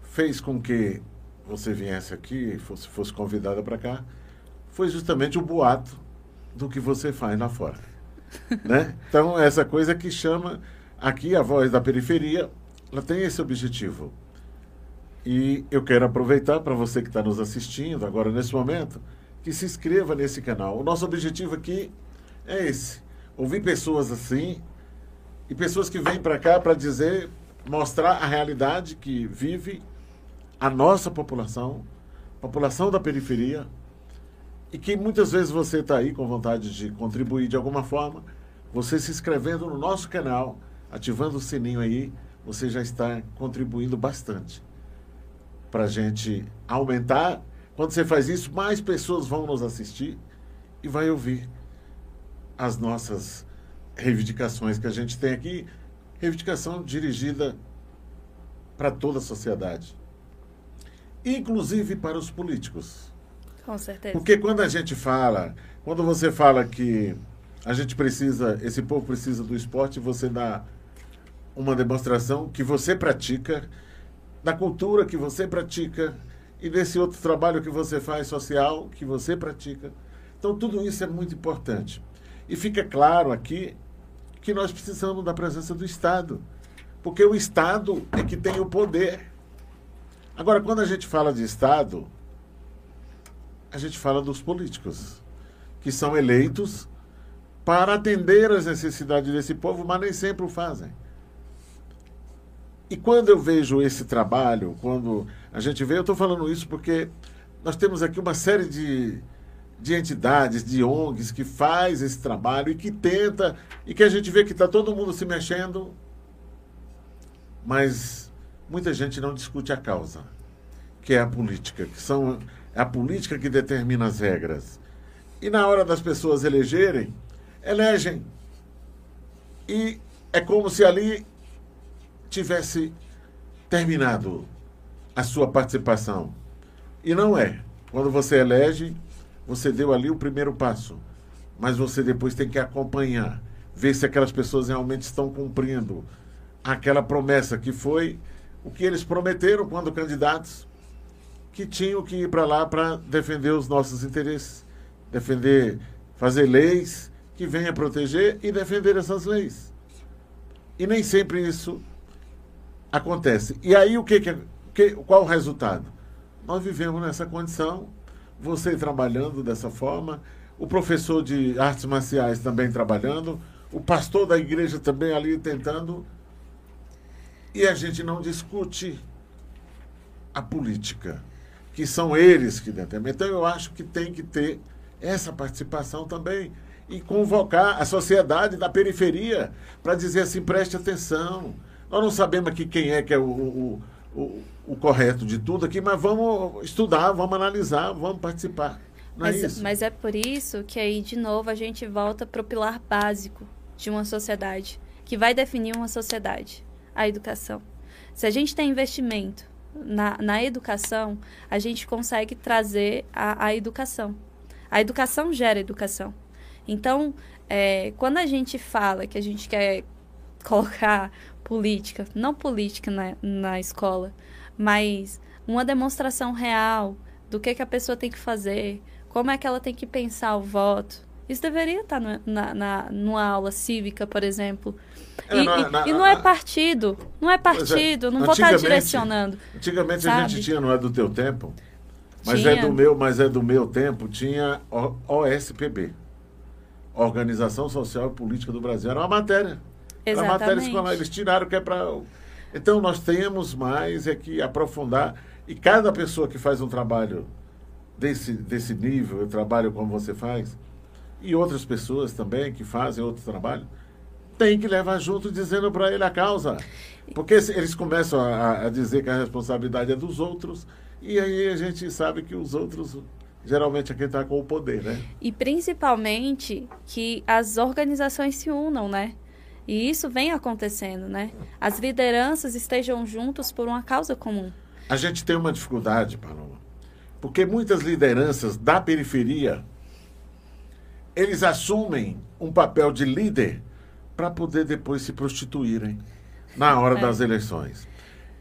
fez com que você viesse aqui, fosse convidada para cá, foi justamente o boato do que você faz lá fora. Né? Então, essa coisa que chama aqui a Voz da Periferia, ela tem esse objetivo. E eu quero aproveitar para você que está nos assistindo agora nesse momento, que se inscreva nesse canal. O nosso objetivo aqui é esse, ouvir pessoas assim e pessoas que vêm para cá para dizer, mostrar a realidade que vive a nossa população, população da periferia. E que muitas vezes você está aí com vontade de contribuir de alguma forma, você se inscrevendo no nosso canal, ativando o sininho aí, você já está contribuindo bastante para a gente aumentar. Quando você faz isso, mais pessoas vão nos assistir e vai ouvir as nossas reivindicações que a gente tem aqui, reivindicação dirigida para toda a sociedade, inclusive para os políticos. Com certeza. Porque quando a gente fala, quando você fala que a gente precisa, esse povo precisa do esporte, você dá uma demonstração que você pratica, da cultura que você pratica e desse outro trabalho que você faz, social, que você pratica. Então, tudo isso é muito importante. E fica claro aqui que nós precisamos da presença do Estado, porque o Estado é que tem o poder. Agora, quando a gente fala de Estado, a gente fala dos políticos, que são eleitos para atender às necessidades desse povo, mas nem sempre o fazem. E quando eu vejo esse trabalho, quando a gente vê, eu estou falando isso porque nós temos aqui uma série de entidades, de ONGs que faz esse trabalho e que tenta, e que a gente vê que está todo mundo se mexendo, mas muita gente não discute a causa, que é a política, que são a política que determina as regras. E na hora das pessoas elegerem, elegem. E é como se ali tivesse terminado a sua participação. E não é. Quando você elege, você deu ali o primeiro passo, mas você depois tem que acompanhar, ver se aquelas pessoas realmente estão cumprindo aquela promessa que foi o que eles prometeram quando candidatos, que tinham que ir para lá para defender os nossos interesses, defender, fazer leis que venham proteger e defender essas leis. E nem sempre isso acontece. E aí, qual o resultado? Nós vivemos nessa condição, você trabalhando dessa forma, o professor de artes marciais também trabalhando, o pastor da igreja também ali tentando, e a gente não discute a política, que são eles que determinam. Então, eu acho que tem que ter essa participação também e convocar a sociedade da periferia para dizer assim, preste atenção. Nós não sabemos aqui quem é que é o correto de tudo aqui, mas vamos estudar, vamos analisar, vamos participar. Mas é por isso que aí, de novo, a gente volta para o pilar básico de uma sociedade, que vai definir uma sociedade, a educação. Se a gente tem investimento na educação, a gente consegue trazer a educação. A educação gera educação. Então, quando a gente fala que a gente quer colocar política, não política na escola, mas uma demonstração real do que a pessoa tem que fazer, como é que ela tem que pensar o voto. Isso deveria estar numa aula cívica, por exemplo. Não é partido, não vou estar direcionando. Antigamente, sabe? A gente tinha, não é do teu tempo, mas tinha. É do meu tempo, tinha OSPB, Organização Social e Política do Brasil. Era uma matéria. Exatamente. A matéria escolar, eles tiraram que é para... Então, nós temos mais que aprofundar. E cada pessoa que faz um trabalho desse nível, eu trabalho como você faz, e outras pessoas também que fazem outro trabalho, tem que levar junto dizendo para ele a causa. Porque eles começam a dizer que a responsabilidade é dos outros, e aí a gente sabe que os outros... Geralmente é quem está com o poder, né? E principalmente que as organizações se unam, né? E isso vem acontecendo, né? As lideranças estejam juntos por uma causa comum. A gente tem uma dificuldade, Paloma, porque muitas lideranças da periferia, eles assumem um papel de líder para poder depois se prostituírem na hora das eleições.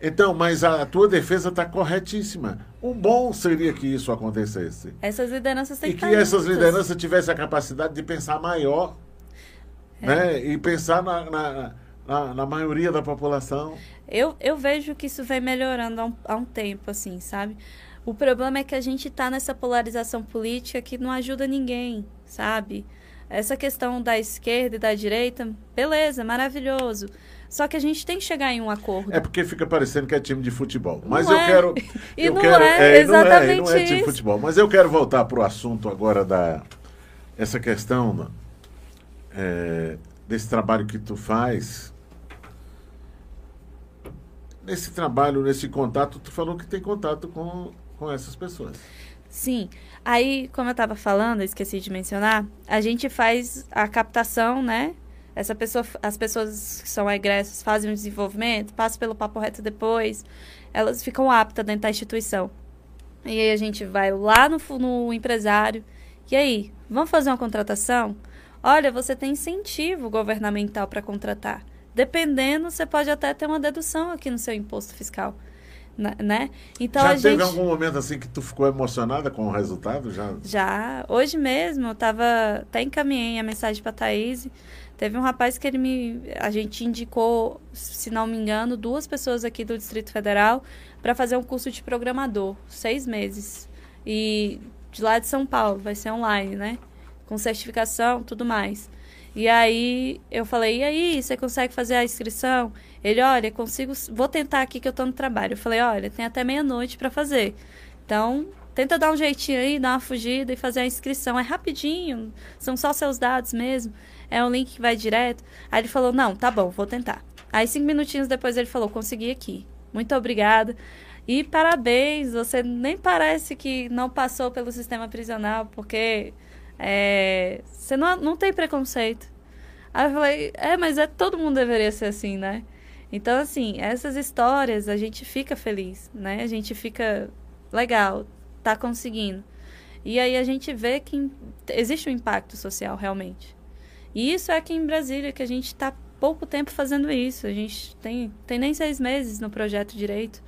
Então, mas a tua defesa está corretíssima. O bom seria que isso acontecesse. Essas lideranças têm que estar juntas. E que essas lideranças tivessem a capacidade de pensar maior, né? E pensar na maioria da população. Eu vejo que isso vem melhorando há um tempo, assim, sabe? O problema é que a gente está nessa polarização política que não ajuda ninguém, sabe? Essa questão da esquerda e da direita, beleza, maravilhoso. Só que a gente tem que chegar em um acordo. É porque fica parecendo que é time de futebol. Mas eu quero... E não é exatamente isso. Não é time de futebol. Mas eu quero voltar para o assunto agora essa questão desse trabalho que tu faz. Nesse trabalho, nesse contato, tu falou que tem contato com essas pessoas. Sim. Aí, como eu estava falando, esqueci de mencionar, a gente faz a captação, né? essa pessoa, as pessoas que são egressas fazem um desenvolvimento, passam pelo papo reto depois, elas ficam aptas dentro da instituição. E aí a gente vai lá no empresário, e aí, vamos fazer uma contratação? Olha, você tem incentivo governamental para contratar. Dependendo, você pode até ter uma dedução aqui no seu imposto fiscal. Né? Então, já teve algum momento assim que tu ficou emocionada com o resultado? Já. Hoje mesmo, eu tava, até encaminhei a mensagem para a Thaís. Teve um rapaz que a gente indicou, se não me engano, 2 pessoas aqui do Distrito Federal para fazer um curso de programador, 6 meses. E de lá de São Paulo, vai ser online, né? Com certificação, tudo mais. E aí eu falei, e aí, você consegue fazer a inscrição? Ele, olha, consigo, vou tentar aqui que eu tô no trabalho. Eu falei, olha, tem até meia-noite para fazer. Então, tenta dar um jeitinho aí, dar uma fugida e fazer a inscrição. É rapidinho, são só seus dados mesmo. É um link que vai direto. Aí ele falou, não, tá bom, vou tentar. Aí 5 minutinhos depois ele falou, consegui aqui. Muito obrigada. E parabéns, você nem parece que não passou pelo sistema prisional, porque... você não tem preconceito. Aí eu falei, mas todo mundo deveria ser assim, né? Então, assim, essas histórias a gente fica feliz, né? A gente fica legal, tá conseguindo. E aí a gente vê que existe um impacto social, realmente. E isso é aqui em Brasília, que a gente tá pouco tempo fazendo isso. A gente tem nem 6 meses no projeto direito.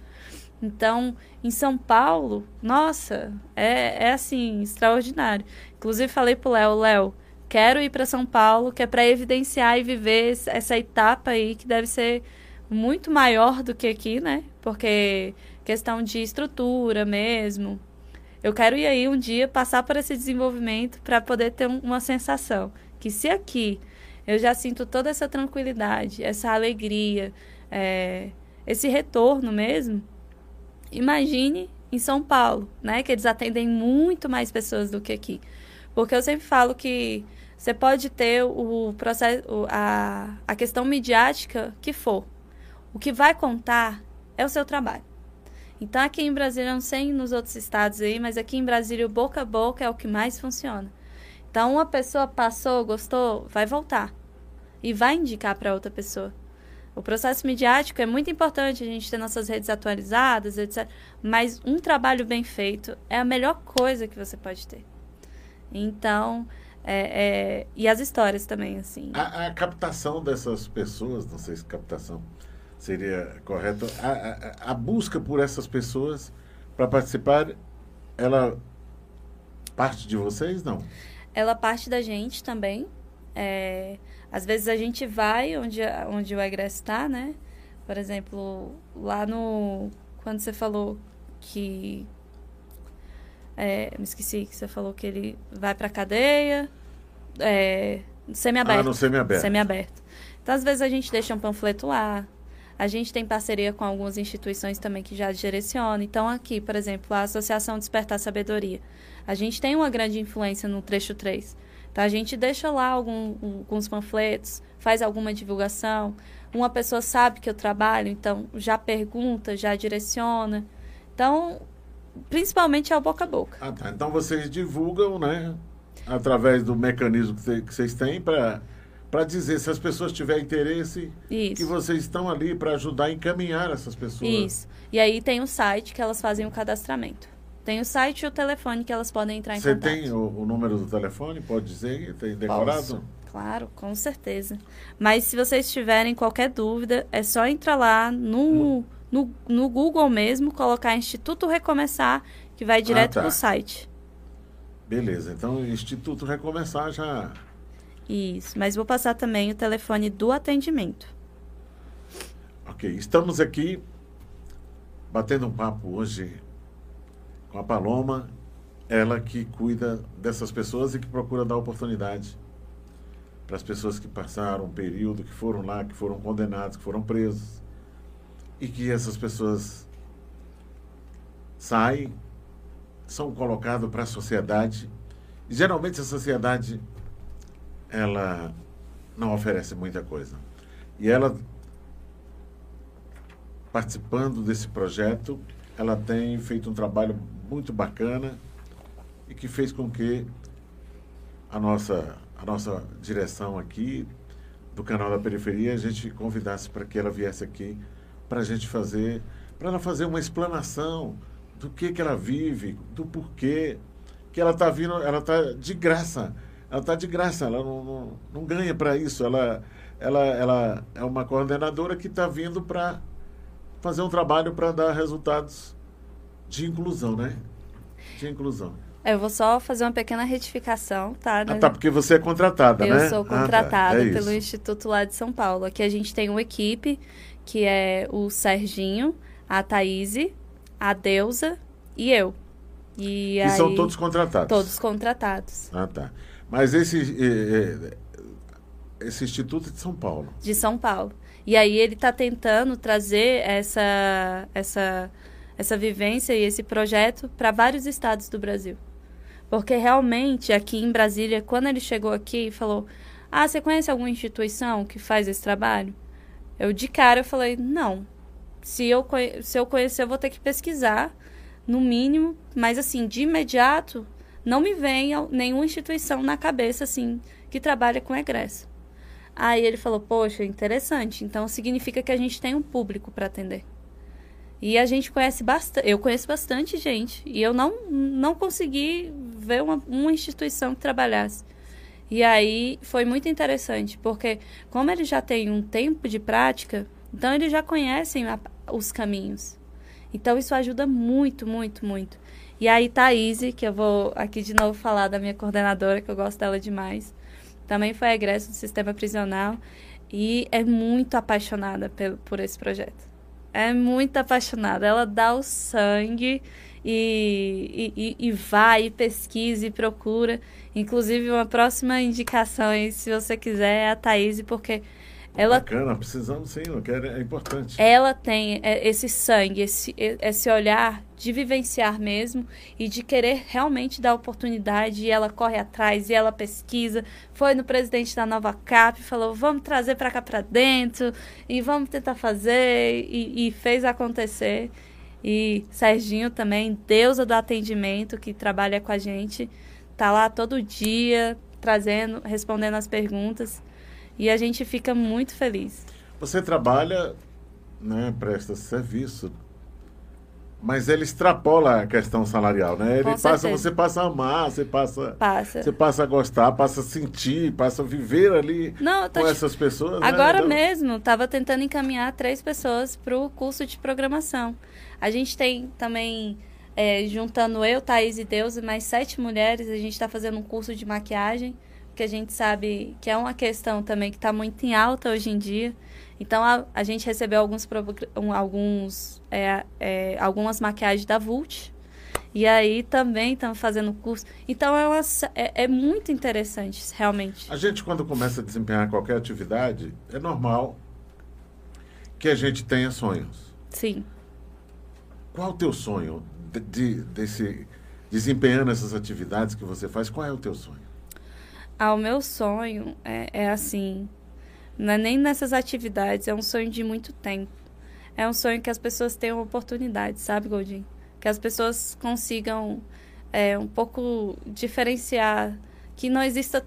Então, em São Paulo, nossa, é assim, extraordinário. Inclusive, falei pro Léo, quero ir para São Paulo, que é para evidenciar e viver essa etapa aí, que deve ser muito maior do que aqui, né? Porque questão de estrutura mesmo. Eu quero ir aí um dia, passar por esse desenvolvimento para poder ter uma sensação. Que se aqui eu já sinto toda essa tranquilidade, essa alegria, esse retorno mesmo, imagine em São Paulo, né? Que eles atendem muito mais pessoas do que aqui. Porque eu sempre falo que você pode ter o processo, a questão midiática que for. O que vai contar é o seu trabalho. Então, aqui em Brasília, eu não sei nos outros estados aí, mas aqui em Brasília, o boca a boca é o que mais funciona. Então, uma pessoa passou, gostou, vai voltar. E vai indicar para outra pessoa. O processo midiático é muito importante, a gente ter nossas redes atualizadas, etc. Mas um trabalho bem feito é a melhor coisa que você pode ter. Então, e as histórias também, assim. A captação dessas pessoas, não sei se captação seria correta, a busca por essas pessoas para participar, ela parte de vocês, não? Ela parte da gente também. Às vezes a gente vai onde o egresso está, né? Por exemplo, lá no... Quando você falou que... me esqueci que você falou que ele vai para a cadeia. Semiaberto. Ah, no semiaberto. Semiaberto. Então, às vezes a gente deixa um panfleto lá. A gente tem parceria com algumas instituições também que já direcionam. Então, aqui, por exemplo, a Associação Despertar Sabedoria. A gente tem uma grande influência no trecho 3. Então, a gente deixa lá alguns panfletos, faz alguma divulgação. Uma pessoa sabe que eu trabalho, então já pergunta, já direciona. Então, principalmente é o boca a boca. Ah, tá. Então, vocês divulgam, né? Através do mecanismo que vocês têm para dizer, se as pessoas tiverem interesse, isso, que vocês estão ali para ajudar a encaminhar essas pessoas. Isso. E aí tem o site que elas fazem o cadastramento. Tem o site e o telefone que elas podem entrar em contato. Você tem o número do telefone? Pode dizer? Tem decorado? Posso. Claro, com certeza. Mas se vocês tiverem qualquer dúvida, é só entrar lá no Google mesmo, colocar Instituto Recomeçar, que vai direto pro site. Beleza, então Instituto Recomeçar já... Isso, mas vou passar também o telefone do atendimento. Ok, estamos aqui batendo um papo hoje com a Paloma, ela que cuida dessas pessoas e que procura dar oportunidade para as pessoas que passaram um período, que foram lá, que foram condenados, que foram presos, e que essas pessoas saem, são colocadas para a sociedade, e geralmente a sociedade, ela não oferece muita coisa. E ela, participando desse projeto, ela tem feito um trabalho muito bacana e que fez com que a nossa direção aqui do Canal da Periferia, a gente convidasse para que ela viesse aqui para a gente fazer, para ela fazer uma explanação do que ela vive, do porquê que ela está vindo, ela está de graça, ela não ganha para isso, ela é uma coordenadora que está vindo para fazer um trabalho para dar resultados de inclusão, né? De inclusão. Eu vou só fazer uma pequena retificação, tá? Ah, tá, porque você é contratada, né? Eu sou contratada pelo Instituto lá de São Paulo. Aqui a gente tem uma equipe, que é o Serginho, a Thaís, a Deusa e eu. E aí, são todos contratados? Todos contratados. Ah, tá. Mas esse Instituto é de São Paulo? De São Paulo. E aí ele está tentando trazer essa vivência e esse projeto para vários estados do Brasil. Porque realmente, aqui em Brasília, quando ele chegou aqui e falou, ah, você conhece alguma instituição que faz esse trabalho? Eu, de cara, eu falei, não. Se eu conhecer, eu vou ter que pesquisar, no mínimo. Mas, assim, de imediato, não me vem nenhuma instituição na cabeça, assim, que trabalha com egresso. Aí ele falou, poxa, interessante. Então, significa que a gente tem um público para atender. E a gente conhece bastante, eu conheço bastante gente, e eu não consegui ver uma instituição que trabalhasse. E aí foi muito interessante, porque como ele já tem um tempo de prática, então eles já conhecem os caminhos. Então isso ajuda muito, muito, muito. E aí Thaís, que eu vou aqui de novo falar da minha coordenadora, que eu gosto dela demais, também foi egresso do sistema prisional e é muito apaixonada por esse projeto. É muito apaixonada, ela dá o sangue e vai, e pesquisa e procura. Inclusive, uma próxima indicação, aí, se você quiser, é a Thaís, porque ela... Bacana, precisamos sim, é importante. Ela tem esse sangue, esse olhar de vivenciar mesmo e de querer realmente dar oportunidade, e ela corre atrás, e ela pesquisa, foi no presidente da Novacap, falou, vamos trazer para cá para dentro, e vamos tentar fazer, e fez acontecer. E Serginho também, deusa do atendimento, que trabalha com a gente, tá lá todo dia, trazendo, respondendo as perguntas, e a gente fica muito feliz. Você trabalha, né, presta serviço, mas ele extrapola a questão salarial, né? Ele passa, você passa a amar, você passa a gostar, passa a sentir, passa a viver ali com essas pessoas. Agora mesmo, estava tentando encaminhar 3 pessoas para o curso de programação. A gente tem também, juntando eu, Thaís e Deusa, mais 7 mulheres, a gente está fazendo um curso de maquiagem, que a gente sabe que é uma questão também que está muito em alta hoje em dia. Então, a gente recebeu algumas maquiagens da Vult. E aí, também estamos fazendo curso. Então, é muito interessante, realmente. A gente, quando começa a desempenhar qualquer atividade, é normal que a gente tenha sonhos. Sim. Qual é o teu sonho? Desempenhando essas atividades que você faz, qual é o teu sonho? Ah, o meu sonho é assim, não é nem nessas atividades, é um sonho de muito tempo. É um sonho que as pessoas tenham oportunidade, sabe, Goldinho? Que as pessoas consigam um pouco diferenciar, que não exista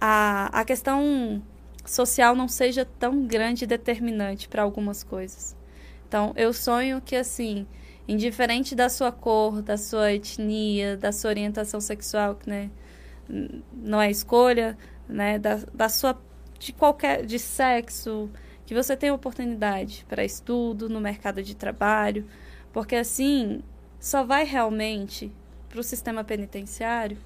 a questão social não seja tão grande e determinante para algumas coisas. Então, eu sonho que, assim, indiferente da sua cor, da sua etnia, da sua orientação sexual, né? Não é escolha, né, da sua, de sexo, que você tenha oportunidade para estudo, no mercado de trabalho, porque assim só vai realmente para o sistema penitenciário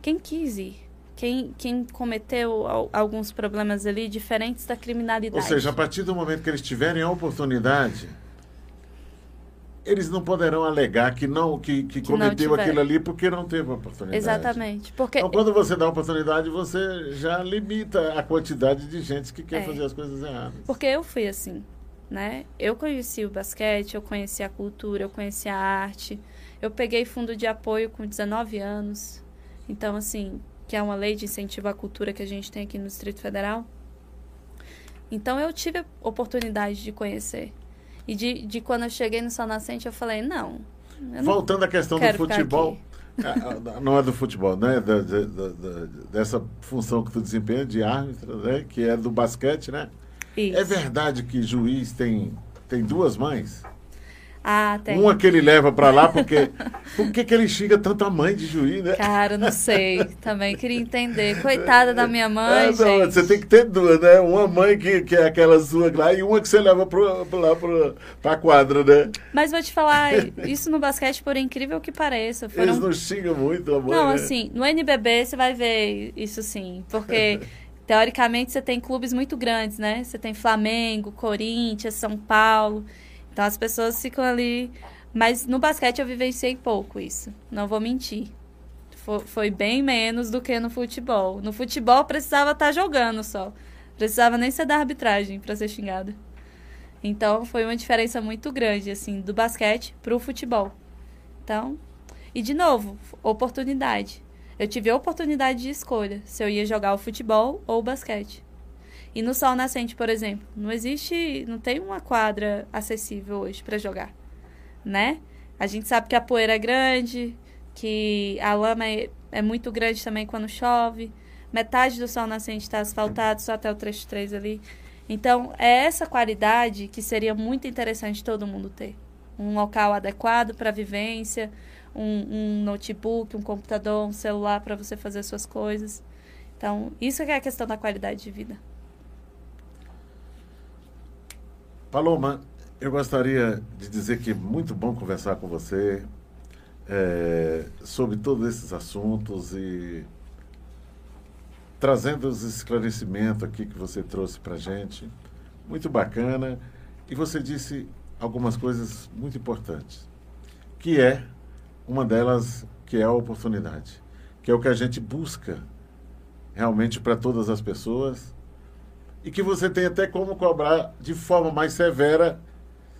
quem quis ir, quem cometeu alguns problemas ali diferentes da criminalidade. Ou seja, a partir do momento que eles tiverem a oportunidade, eles não poderão alegar que cometeu aquilo ali porque não teve oportunidade. Exatamente. Porque... Então, quando você dá oportunidade, você já limita a quantidade de gente que quer fazer as coisas erradas. Porque eu fui assim, né? Eu conheci o basquete, eu conheci a cultura, eu conheci a arte. Eu peguei fundo de apoio com 19 anos. Então, assim, que é uma lei de incentivo à cultura que a gente tem aqui no Distrito Federal. Então, eu tive a oportunidade de conhecer. E de quando eu cheguei no Sol Nascente, eu falei, não. Voltando à questão do futebol, Não é do futebol, né? Dessa função que tu desempenha de árbitro, né? Que é do basquete, né? Isso. É verdade que juiz tem duas mães? Ah, tem. Uma que ele leva para lá, porque... Por que ele xinga tanto a mãe de juiz, né? Cara, não sei. Também queria entender. Coitada da minha mãe, não, gente. Você tem que ter duas, né? Uma mãe que é aquela sua lá e uma que você leva para a quadra, né? Mas vou te falar, isso no basquete, por incrível que pareça. Eles não xingam muito a mãe, não, né? Assim, no NBB você vai ver isso sim, porque... Teoricamente, você tem clubes muito grandes, né? Você tem Flamengo, Corinthians, São Paulo. Então, as pessoas ficam ali... Mas no basquete eu vivenciei pouco isso. Não vou mentir. Foi bem menos do que no futebol. No futebol, precisava estar jogando só. Precisava nem ser da arbitragem para ser xingada. Então, foi uma diferença muito grande, assim, do basquete para o futebol. Então... E, de novo, oportunidade. Eu tive a oportunidade de escolha, se eu ia jogar o futebol ou o basquete. E no Sol Nascente, por exemplo, não tem uma quadra acessível hoje para jogar, né? A gente sabe que a poeira é grande, que a lama é muito grande também quando chove. Metade do Sol Nascente está asfaltado, só até o trecho 3 ali. Então, é essa qualidade que seria muito interessante todo mundo ter. Um local adequado para vivência... Um notebook, um computador, um celular para você fazer suas coisas. Então, isso é a questão da qualidade de vida. Paloma, eu gostaria de dizer que é muito bom conversar com você sobre todos esses assuntos e trazendo os esclarecimentos aqui que você trouxe para a gente. Muito bacana. E você disse algumas coisas muito importantes, que é... Uma delas que é a oportunidade, que é o que a gente busca realmente para todas as pessoas e que você tem até como cobrar de forma mais severa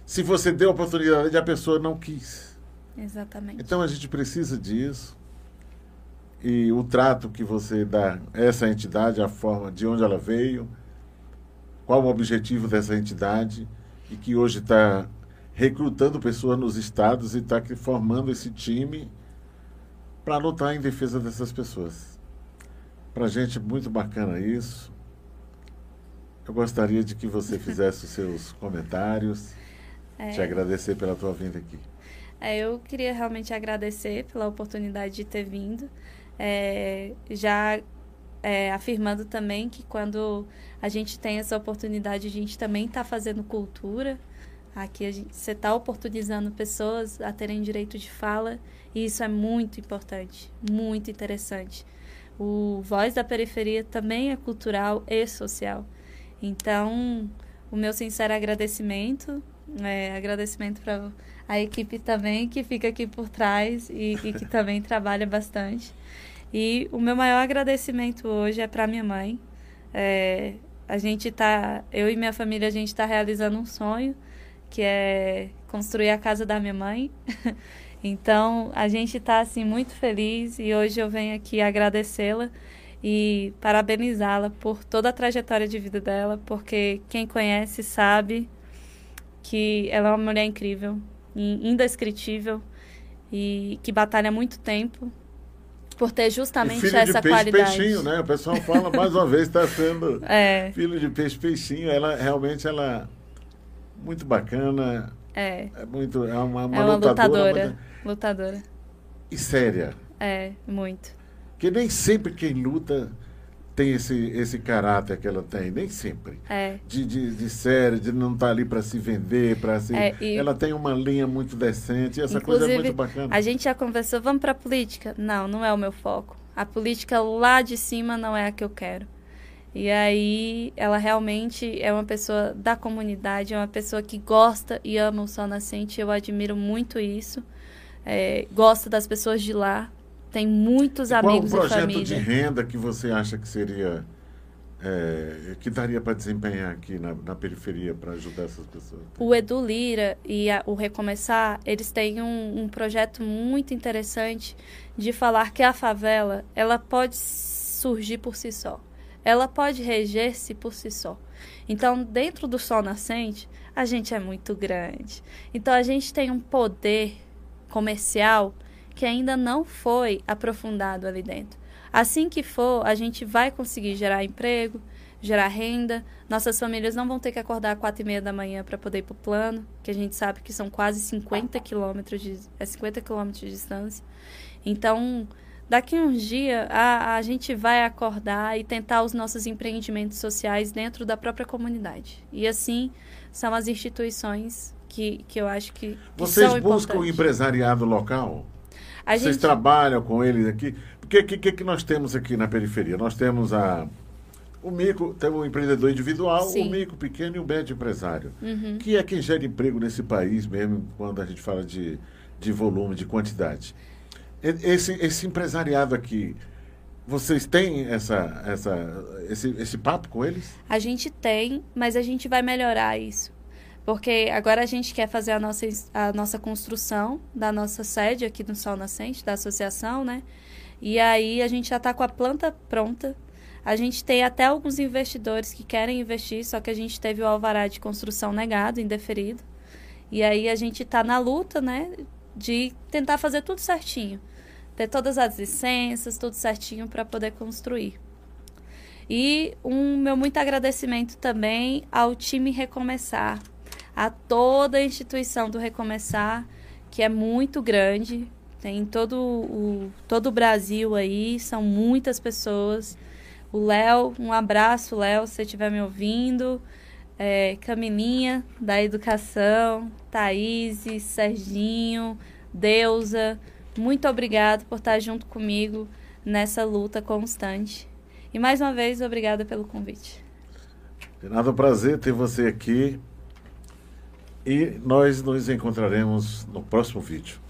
se você deu a oportunidade e a pessoa não quis. Exatamente. Então a gente precisa disso e o trato que você dá a essa entidade, a forma de onde ela veio, qual o objetivo dessa entidade e que hoje está... recrutando pessoas nos estados e está formando esse time para lutar em defesa dessas pessoas. Para a gente, muito bacana isso. Eu gostaria de que você fizesse os seus comentários, te agradecer pela tua vinda aqui. Eu queria realmente agradecer pela oportunidade de ter vindo. Afirmando também que quando a gente tem essa oportunidade, a gente também está fazendo cultura. Aqui você está oportunizando pessoas a terem direito de fala e isso é muito importante, muito interessante. O Voz da Periferia também é cultural e social. Então, o meu sincero agradecimento, agradecimento para a equipe também que fica aqui por trás e que também trabalha bastante. E o meu maior agradecimento hoje é para minha mãe. Eu e minha família, a gente está realizando um sonho, que é construir a casa da minha mãe. Então, a gente está, assim, muito feliz e hoje eu venho aqui agradecê-la e parabenizá-la por toda a trajetória de vida dela, porque quem conhece sabe que ela é uma mulher incrível, indescritível e que batalha há muito tempo por ter justamente essa qualidade. Peixinho, né? O pessoal fala, mais uma vez, está sendo filho de peixinho. Ela, realmente, muito bacana. É uma lutadora. E séria. Muito. Porque nem sempre quem luta tem esse caráter que ela tem. Nem sempre. De séria, de não estar ali para se vender, para se... Ela tem uma linha muito decente. Essa coisa é muito bacana. A gente já conversou, vamos para a política? Não é o meu foco. A política lá de cima não é a que eu quero. E aí, ela realmente é uma pessoa da comunidade, é uma pessoa que gosta e ama o Sol Nascente. Eu admiro muito isso. Gosta das pessoas de lá. Tem muitos amigos e família. Qual o projeto de renda que você acha que seria... que daria para desempenhar aqui na periferia para ajudar essas pessoas? O Edu Lira e o Recomeçar, eles têm um projeto muito interessante de falar que a favela, ela pode surgir por si só. Ela pode reger-se por si só. Então, dentro do Sol Nascente, a gente é muito grande. Então, a gente tem um poder comercial que ainda não foi aprofundado ali dentro. Assim que for, a gente vai conseguir gerar emprego, gerar renda, nossas famílias não vão ter que acordar às 4h30 da manhã para poder ir para o plano, que a gente sabe que são quase 50 quilômetros de distância. Então, daqui a uns dias, a gente vai acordar e tentar os nossos empreendimentos sociais dentro da própria comunidade. E assim são as instituições que eu acho que vocês são importantes. Vocês buscam o empresariado local? Vocês trabalham com eles aqui? Porque o que nós temos aqui na periferia? Nós temos o micro, tem o empreendedor individual, sim, o micro, pequeno e o médio empresário, uhum, que é quem gera emprego nesse país mesmo, quando a gente fala de volume, de quantidade. Esse empresariado aqui, vocês têm esse papo com eles? A gente tem, mas a gente vai melhorar isso. Porque agora a gente quer fazer a nossa construção da nossa sede aqui no Sol Nascente, da associação, né? E aí a gente já está com a planta pronta. A gente tem até alguns investidores que querem investir, só que a gente teve o alvará de construção negado, indeferido. E aí a gente está na luta, né, de tentar fazer tudo certinho. Ter todas as licenças, tudo certinho para poder construir. E meu muito agradecimento também ao time Recomeçar, a toda a instituição do Recomeçar, que é muito grande, tem em todo o Brasil aí, são muitas pessoas. O Léo, um abraço, Léo, se você estiver me ouvindo. Camininha, da Educação, Thaís, Serginho, Deusa, muito obrigado por estar junto comigo nessa luta constante. E mais uma vez, obrigada pelo convite. De nada, é um prazer ter você aqui. E nós nos encontraremos no próximo vídeo.